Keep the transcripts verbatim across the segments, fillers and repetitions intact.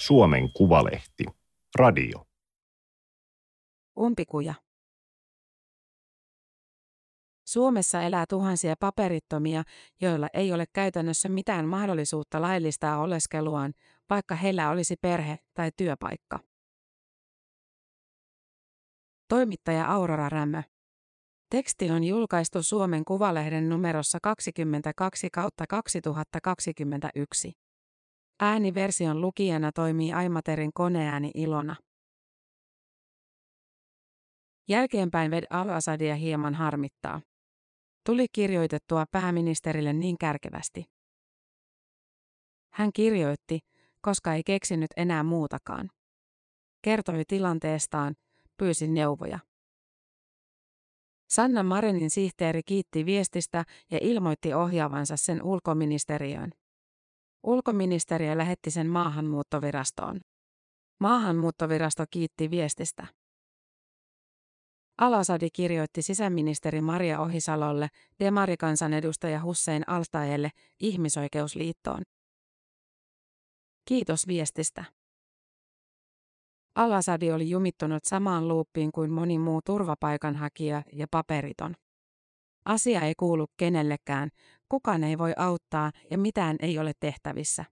Suomen Kuvalehti. Radio. Umpikuja. Suomessa elää tuhansia paperittomia, joilla ei ole käytännössä mitään mahdollisuutta laillistaa oleskeluaan, vaikka heillä olisi perhe tai työpaikka. Toimittaja Aurora Rämö. Teksti on julkaistu Suomen Kuvalehden numerossa kaksikymmentäkaksi kaksituhattakaksikymmentäyksi. Ääniversion lukijana toimii Aimaterin koneääni Ilona. Jälkeenpäin ved Al-Asadia hieman harmittaa. Tuli kirjoitettua pääministerille niin kärkevästi. Hän kirjoitti, koska ei keksinyt enää muutakaan. Kertoi tilanteestaan, pyysi neuvoja. Sanna Marinin sihteeri kiitti viestistä ja ilmoitti ohjaavansa sen ulkoministeriöön. Ulkoministeriö lähetti sen maahanmuuttovirastoon. Maahanmuuttovirasto kiitti viestistä. Al-Asadi kirjoitti sisäministeri Maria Ohisalolle, demarikansanedustaja Hussein Altajelle, Ihmisoikeusliittoon. Kiitos viestistä. Al-Asadi oli jumittunut samaan luuppiin kuin moni muu turvapaikanhakija ja paperiton. Asia ei kuulu kenellekään, kukaan ei voi auttaa ja mitään ei ole tehtävissä.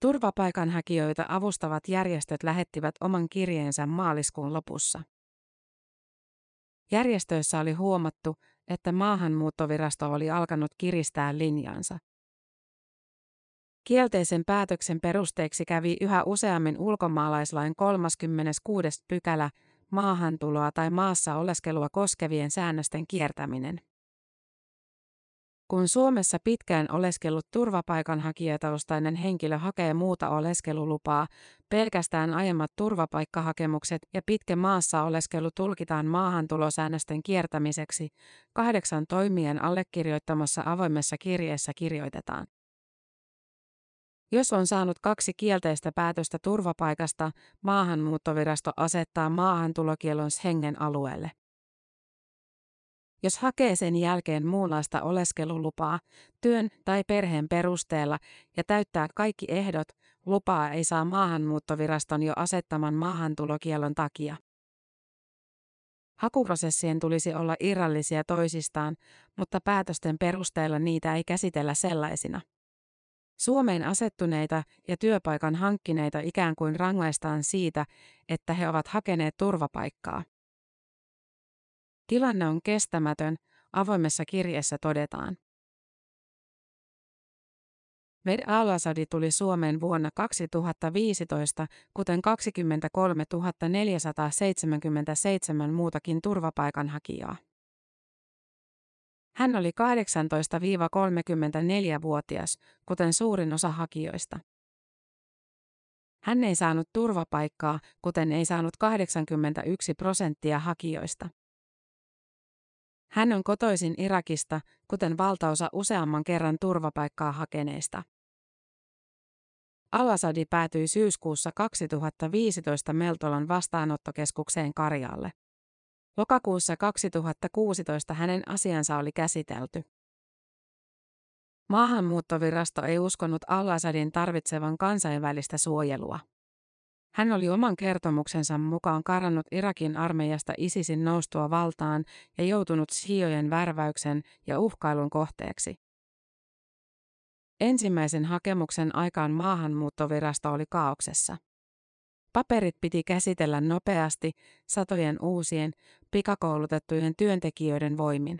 Turvapaikanhakijoita avustavat järjestöt lähettivät oman kirjeensä maaliskuun lopussa. Järjestöissä oli huomattu, että maahanmuuttovirasto oli alkanut kiristää linjaansa. Kielteisen päätöksen perusteeksi kävi yhä useammin ulkomaalaislain kolmaskymmeneskuudes pykälä, maahantuloa tai maassa oleskelua koskevien säännösten kiertäminen. Kun Suomessa pitkään oleskellut turvapaikanhakijataustainen henkilö hakee muuta oleskelulupaa, pelkästään aiemmat turvapaikkahakemukset ja pitkä maassa oleskelu tulkitaan maahantulosäännösten kiertämiseksi, kahdeksan toimijan allekirjoittamassa avoimessa kirjeessä kirjoitetaan. Jos on saanut kaksi kielteistä päätöstä turvapaikasta, maahanmuuttovirasto asettaa maahantulokielon Schengen alueelle. Jos hakee sen jälkeen muunlaista oleskelulupaa, työn tai perheen perusteella ja täyttää kaikki ehdot, lupaa ei saa maahanmuuttoviraston jo asettaman maahantulokielon takia. Hakuprosessien tulisi olla irrallisia toisistaan, mutta päätösten perusteella niitä ei käsitellä sellaisina. Suomeen asettuneita ja työpaikan hankkineita ikään kuin rangaistaan siitä, että he ovat hakeneet turvapaikkaa. Tilanne on kestämätön, avoimessa kirjeessä todetaan. Ved Al-Asadi tuli Suomeen vuonna kaksituhattaviisitoista, kuten kaksikymmentäkolmetuhatta neljäsataaseitsemänkymmentäseitsemän muutakin turvapaikanhakijaa. Hän oli kahdeksantoista–kolmekymmentäneljä-vuotias, kuten suurin osa hakijoista. Hän ei saanut turvapaikkaa, kuten ei saanut kahdeksankymmentäyksi prosenttia hakijoista. Hän on kotoisin Irakista, kuten valtaosa useamman kerran turvapaikkaa hakeneista. Al-Asadi päätyi syyskuussa kaksituhattaviisitoista Meltolan vastaanottokeskukseen Karjaalle. Lokakuussa kaksituhattakuusitoista hänen asiansa oli käsitelty. Maahanmuuttovirasto ei uskonut Al-Asadin tarvitsevan kansainvälistä suojelua. Hän oli oman kertomuksensa mukaan karannut Irakin armeijasta ISISin noustua valtaan ja joutunut shiojen värväyksen ja uhkailun kohteeksi. Ensimmäisen hakemuksen aikaan maahanmuuttovirasto oli kaaoksessa. Paperit piti käsitellä nopeasti, satojen uusien, pikakoulutettujen työntekijöiden voimin.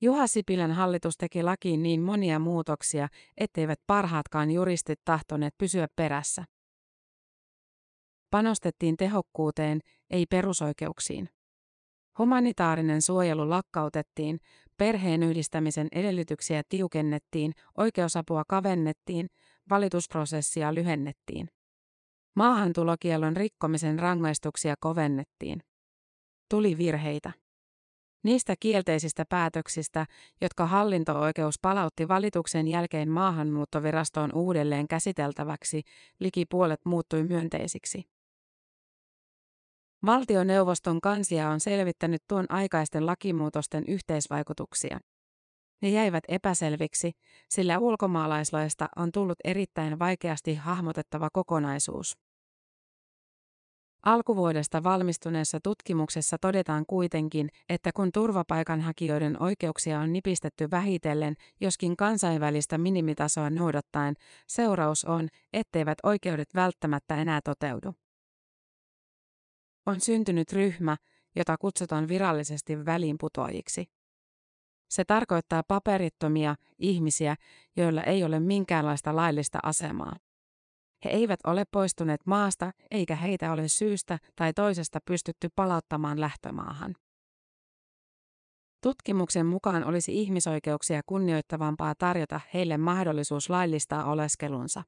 Juha Sipilän hallitus teki lakiin niin monia muutoksia, etteivät parhaatkaan juristit tahtoneet pysyä perässä. Panostettiin tehokkuuteen, ei perusoikeuksiin. Humanitaarinen suojelu lakkautettiin, perheenyhdistämisen edellytyksiä tiukennettiin, oikeusapua kavennettiin, valitusprosessia lyhennettiin. Maahantulokielon rikkomisen rangaistuksia kovennettiin. Tuli virheitä. Niistä kielteisistä päätöksistä, jotka hallinto-oikeus palautti valituksen jälkeen maahanmuuttovirastoon uudelleen käsiteltäväksi, liki puolet muuttui myönteisiksi. Valtioneuvoston kanslia on selvittänyt tuon aikaisten lakimuutosten yhteisvaikutuksia. Ne jäivät epäselviksi, sillä ulkomaalaislaista on tullut erittäin vaikeasti hahmotettava kokonaisuus. Alkuvuodesta valmistuneessa tutkimuksessa todetaan kuitenkin, että kun turvapaikanhakijoiden oikeuksia on nipistetty vähitellen, joskin kansainvälistä minimitasoa noudattaen, seuraus on, etteivät oikeudet välttämättä enää toteudu. On syntynyt ryhmä, jota kutsutaan virallisesti väliinputoajiksi. Se tarkoittaa paperittomia ihmisiä, joilla ei ole minkäänlaista laillista asemaa. He eivät ole poistuneet maasta, eikä heitä ole syystä tai toisesta pystytty palauttamaan lähtömaahan. Tutkimuksen mukaan olisi ihmisoikeuksia kunnioittavampaa tarjota heille mahdollisuus laillistaa oleskelunsa.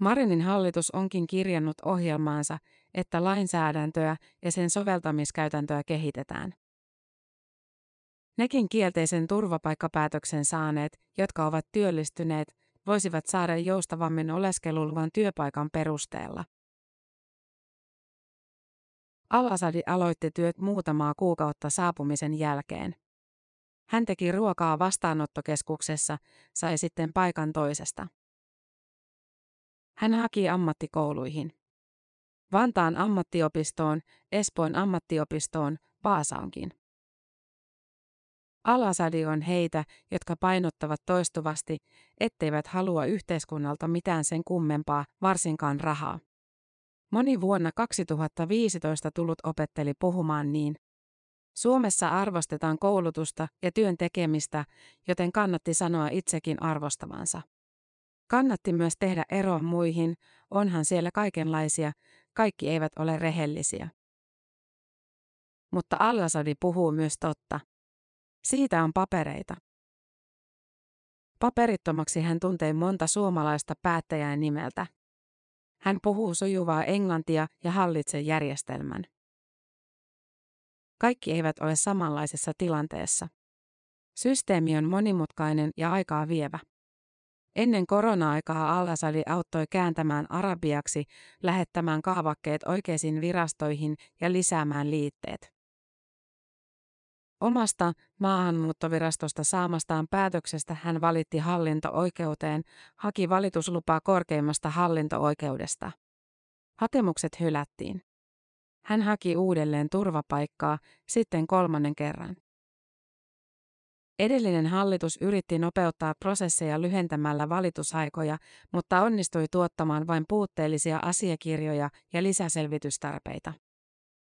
Marinin hallitus onkin kirjannut ohjelmaansa, että lainsäädäntöä ja sen soveltamiskäytäntöä kehitetään. Nekin kielteisen turvapaikkapäätöksen saaneet, jotka ovat työllistyneet, voisivat saada joustavammin oleskeluluvan työpaikan perusteella. Al-Asadi aloitti työt muutamaa kuukautta saapumisen jälkeen. Hän teki ruokaa vastaanottokeskuksessa, sai sitten paikan toisesta. Hän haki ammattikouluihin. Vantaan ammattiopistoon, Espoon ammattiopistoon, Vaasaankin. Al-Asadi on heitä, jotka painottavat toistuvasti, etteivät halua yhteiskunnalta mitään sen kummempaa, varsinkaan rahaa. Moni vuonna kaksituhattaviisitoista tullut opetteli puhumaan niin. Suomessa arvostetaan koulutusta ja työn tekemistä, joten kannatti sanoa itsekin arvostavansa. Kannatti myös tehdä eroa muihin, onhan siellä kaikenlaisia, kaikki eivät ole rehellisiä. Mutta Al-Asadi puhuu myös totta. Siitä on papereita. Paperittomaksi hän tuntee monta suomalaista päättäjää nimeltä. Hän puhuu sujuvaa englantia ja hallitsee järjestelmän. Kaikki eivät ole samanlaisessa tilanteessa. Systeemi on monimutkainen ja aikaa vievä. Ennen korona-aikaa Al-Asadi auttoi kääntämään arabiaksi, lähettämään kaavakkeet oikeisiin virastoihin ja lisäämään liitteet. Omasta maahanmuuttovirastosta saamastaan päätöksestä hän valitti hallinto-oikeuteen, haki valituslupaa korkeimmasta hallinto-oikeudesta. Hakemukset hylättiin. Hän haki uudelleen turvapaikkaa, sitten kolmannen kerran. Edellinen hallitus yritti nopeuttaa prosesseja lyhentämällä valitusaikoja, mutta onnistui tuottamaan vain puutteellisia asiakirjoja ja lisäselvitystarpeita.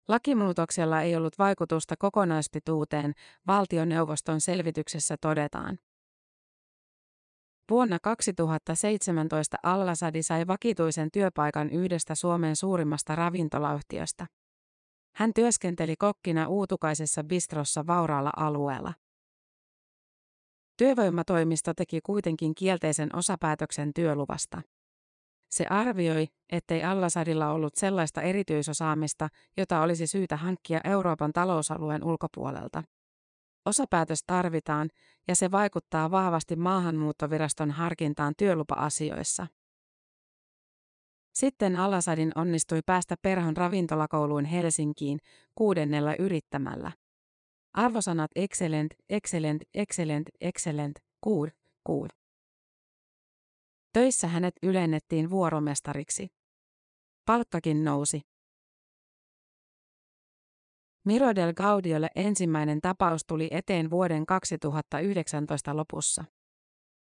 Lakimuutoksella ei ollut vaikutusta kokonaispituuteen, valtioneuvoston selvityksessä todetaan. Vuonna kaksituhattaseitsemäntoista Al-Asadi sai vakituisen työpaikan yhdestä Suomen suurimmasta ravintolayhtiöstä. Hän työskenteli kokkina uutukaisessa bistrossa vauraalla alueella. Työvoimatoimisto teki kuitenkin kielteisen osapäätöksen työluvasta. Se arvioi, ettei Al-Asadilla ollut sellaista erityisosaamista, jota olisi syytä hankkia Euroopan talousalueen ulkopuolelta. Osapäätös tarvitaan, ja se vaikuttaa vahvasti maahanmuuttoviraston harkintaan työlupa-asioissa. Sitten Al-Asadin onnistui päästä Perhon ravintolakouluun Helsinkiin kuudennella yrittämällä. Arvosanat excellent, excellent, excellent, excellent, good, good. Töissä hänet ylennettiin vuoromestariksi. Palkkakin nousi. Miro del Gaudiolle ensimmäinen tapaus tuli eteen vuoden kaksituhattayhdeksäntoista lopussa.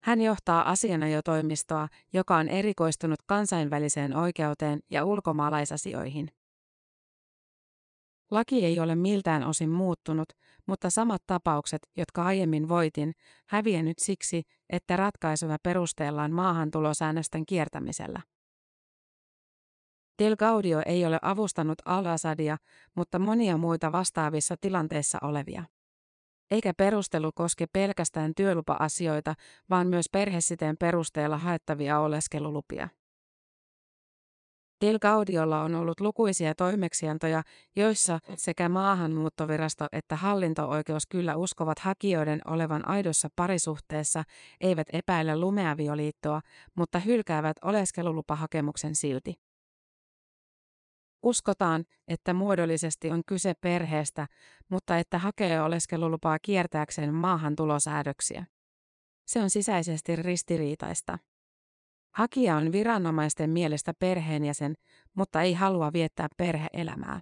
Hän johtaa asianajotoimistoa, joka on erikoistunut kansainväliseen oikeuteen ja ulkomaalaisasioihin. Laki ei ole miltään osin muuttunut, mutta samat tapaukset, jotka aiemmin voitin, häviää nyt siksi, että ratkaisuja perusteellaan maahantulosäännösten kiertämisellä. Del Gaudio ei ole avustanut Al-Asadia, mutta monia muita vastaavissa tilanteissa olevia. Eikä perustelu koske pelkästään työlupa-asioita, vaan myös perhesiteen perusteella haettavia oleskelulupia. Del Gaudiolla on ollut lukuisia toimeksiantoja, joissa sekä maahanmuuttovirasto että hallinto-oikeus kyllä uskovat hakijoiden olevan aidossa parisuhteessa, eivät epäillä lumeavioliittoa, mutta hylkäävät oleskelulupahakemuksen silti. Uskotaan, että muodollisesti on kyse perheestä, mutta että hakee oleskelulupaa kiertääkseen maahantulosäädöksiä. Se on sisäisesti ristiriitaista. Hakija on viranomaisten mielestä perheenjäsen, mutta ei halua viettää perhe-elämää.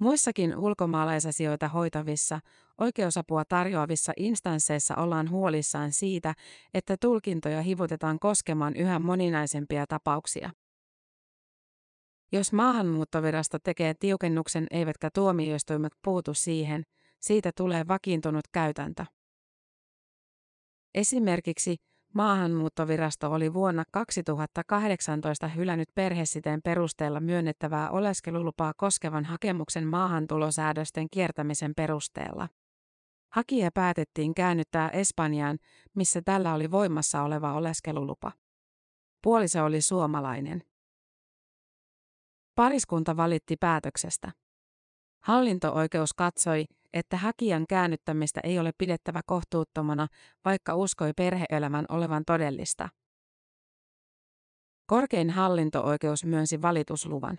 Muissakin ulkomaalaisasioita hoitavissa, oikeusapua tarjoavissa instansseissa ollaan huolissaan siitä, että tulkintoja hivutetaan koskemaan yhä moninaisempia tapauksia. Jos maahanmuuttovirasto tekee tiukennuksen eivätkä tuomioistuimet puutu siihen, siitä tulee vakiintunut käytäntö. Esimerkiksi Maahanmuuttovirasto oli vuonna kaksituhattakahdeksantoista hylännyt perhesiteen perusteella myönnettävää oleskelulupaa koskevan hakemuksen maahantulosäädösten kiertämisen perusteella. Hakija päätettiin käännyttää Espanjaan, missä tällä oli voimassa oleva oleskelulupa. Puoliso oli suomalainen. Pariskunta valitti päätöksestä. Hallinto-oikeus katsoi, että hakijan käännyttämistä ei ole pidettävä kohtuuttomana, vaikka uskoi perhe-elämän olevan todellista. Korkein hallinto-oikeus myönsi valitusluvan.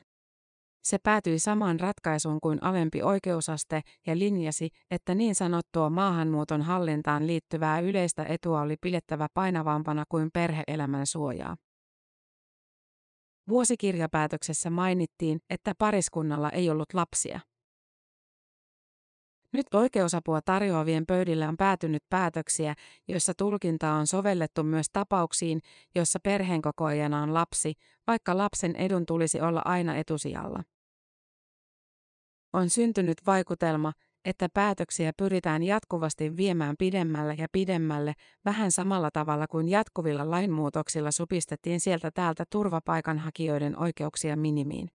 Se päätyi samaan ratkaisuun kuin alempi oikeusaste ja linjasi, että niin sanottua maahanmuuton hallintaan liittyvää yleistä etua oli pidettävä painavampana kuin perhe-elämän suojaa. Vuosikirjapäätöksessä mainittiin, että pariskunnalla ei ollut lapsia. Nyt oikeusapua tarjoavien pöydillä on päätynyt päätöksiä, joissa tulkintaa on sovellettu myös tapauksiin, joissa perheenkokoajana on lapsi, vaikka lapsen edun tulisi olla aina etusijalla. On syntynyt vaikutelma, että päätöksiä pyritään jatkuvasti viemään pidemmälle ja pidemmälle, vähän samalla tavalla kuin jatkuvilla lainmuutoksilla supistettiin sieltä täältä turvapaikanhakijoiden oikeuksia minimiin.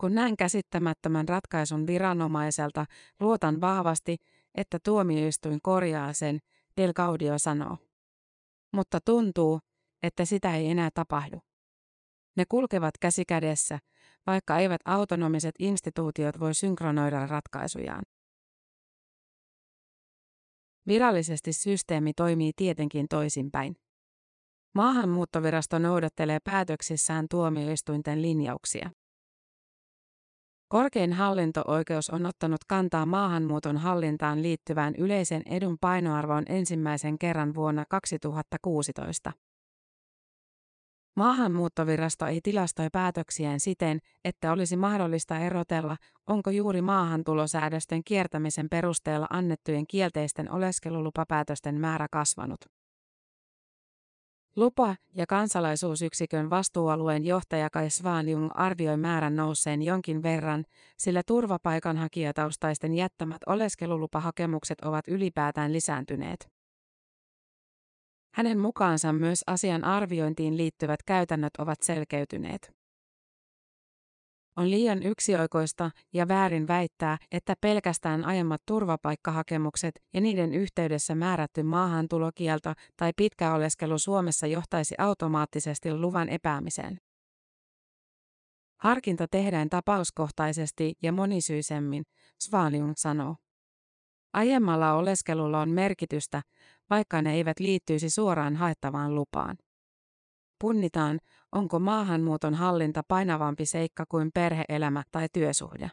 Kun näen käsittämättömän ratkaisun viranomaiselta, luotan vahvasti, että tuomioistuin korjaa sen, Del Gaudio sanoo. Mutta tuntuu, että sitä ei enää tapahdu. Ne kulkevat käsi kädessä, vaikka eivät autonomiset instituutiot voi synkronoida ratkaisujaan. Virallisesti systeemi toimii tietenkin toisinpäin. Maahanmuuttovirasto noudattelee päätöksissään tuomioistuinten linjauksia. Korkein hallinto-oikeus on ottanut kantaa maahanmuuton hallintaan liittyvään yleisen edun painoarvoon ensimmäisen kerran vuonna kaksituhattakuusitoista. Maahanmuuttovirasto ei tilastoi päätöksiään siten, että olisi mahdollista erotella, onko juuri maahantulosäädösten kiertämisen perusteella annettujen kielteisten oleskelulupapäätösten määrä kasvanut. Lupa- ja kansalaisuusyksikön vastuualueen johtaja Kai Svanljung arvioi määrän nousseen jonkin verran, sillä turvapaikanhakijataustaisten jättämät oleskelulupahakemukset ovat ylipäätään lisääntyneet. Hänen mukaansa myös asian arviointiin liittyvät käytännöt ovat selkeytyneet. On liian yksioikoista ja väärin väittää, että pelkästään aiemmat turvapaikkahakemukset ja niiden yhteydessä määrätty maahantulokielto tai pitkä oleskelu Suomessa johtaisi automaattisesti luvan epäämiseen. Harkinta tehdään tapauskohtaisesti ja monisyisemmin, Svanljung sanoo. Aiemmalla oleskelulla on merkitystä, vaikka ne eivät liittyisi suoraan haettavaan lupaan. Punnitaan, onko maahanmuuton hallinta painavampi seikka kuin perhe-elämä tai työsuhde.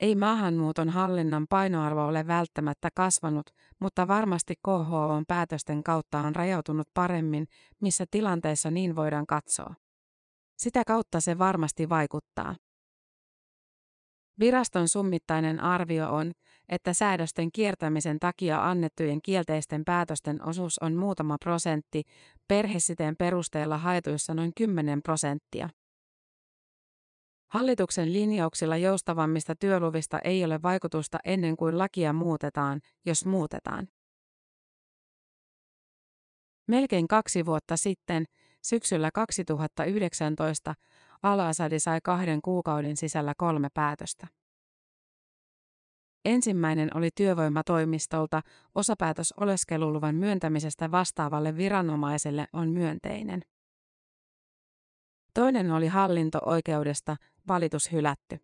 Ei maahanmuuton hallinnan painoarvo ole välttämättä kasvanut, mutta varmasti K H O:n päätösten kautta on rajautunut paremmin, missä tilanteessa niin voidaan katsoa. Sitä kautta se varmasti vaikuttaa. Viraston summittainen arvio on, että säädösten kiertämisen takia annettujen kielteisten päätösten osuus on muutama prosentti, perhesiteen perusteella haetuissa noin kymmenen prosenttia. Hallituksen linjauksilla joustavammista työluvista ei ole vaikutusta ennen kuin lakia muutetaan, jos muutetaan. Melkein kaksi vuotta sitten, syksyllä kaksituhattayhdeksäntoista, Al-Asadi sai kahden kuukauden sisällä kolme päätöstä. Ensimmäinen oli työvoimatoimistolta, osapäätös oleskeluluvan myöntämisestä vastaavalle viranomaiselle on myönteinen. Toinen oli hallinto-oikeudesta, valitus hylätty.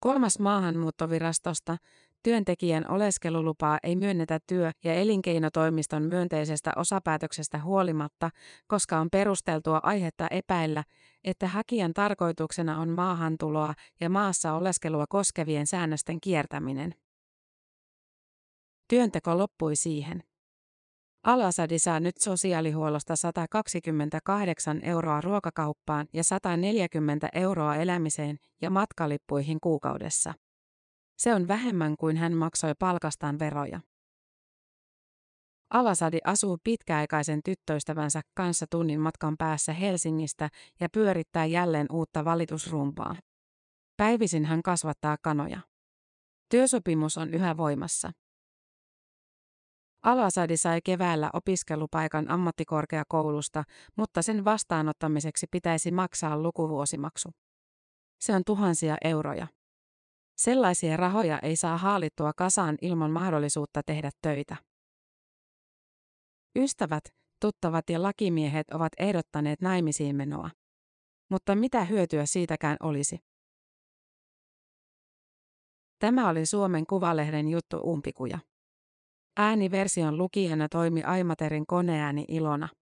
Kolmas maahanmuuttovirastosta, työntekijän oleskelulupaa ei myönnetä työ- ja elinkeinotoimiston myönteisestä osapäätöksestä huolimatta, koska on perusteltua aihetta epäillä, että hakijan tarkoituksena on maahantuloa ja maassa oleskelua koskevien säännösten kiertäminen. Työnteko loppui siihen. Al-Asadi saa nyt sosiaalihuollosta sata kaksikymmentäkahdeksan euroa ruokakauppaan ja sata neljäkymmentä euroa elämiseen ja matkalippuihin kuukaudessa. Se on vähemmän kuin hän maksoi palkastaan veroja. Al-Asadi asuu pitkäaikaisen tyttöystävänsä kanssa tunnin matkan päässä Helsingistä ja pyörittää jälleen uutta valitusrumpaa. Päivisin hän kasvattaa kanoja. Työsopimus on yhä voimassa. Al-Asadi sai keväällä opiskelupaikan ammattikorkeakoulusta, mutta sen vastaanottamiseksi pitäisi maksaa lukuvuosimaksu. Se on tuhansia euroja. Sellaisia rahoja ei saa haalittua kasaan ilman mahdollisuutta tehdä töitä. Ystävät, tuttavat ja lakimiehet ovat ehdottaneet naimisiin menoa. Mutta mitä hyötyä siitäkään olisi? Tämä oli Suomen Kuvalehden juttu Umpikuja. Ääniversion lukijana toimi Aimaterin koneääni Ilona.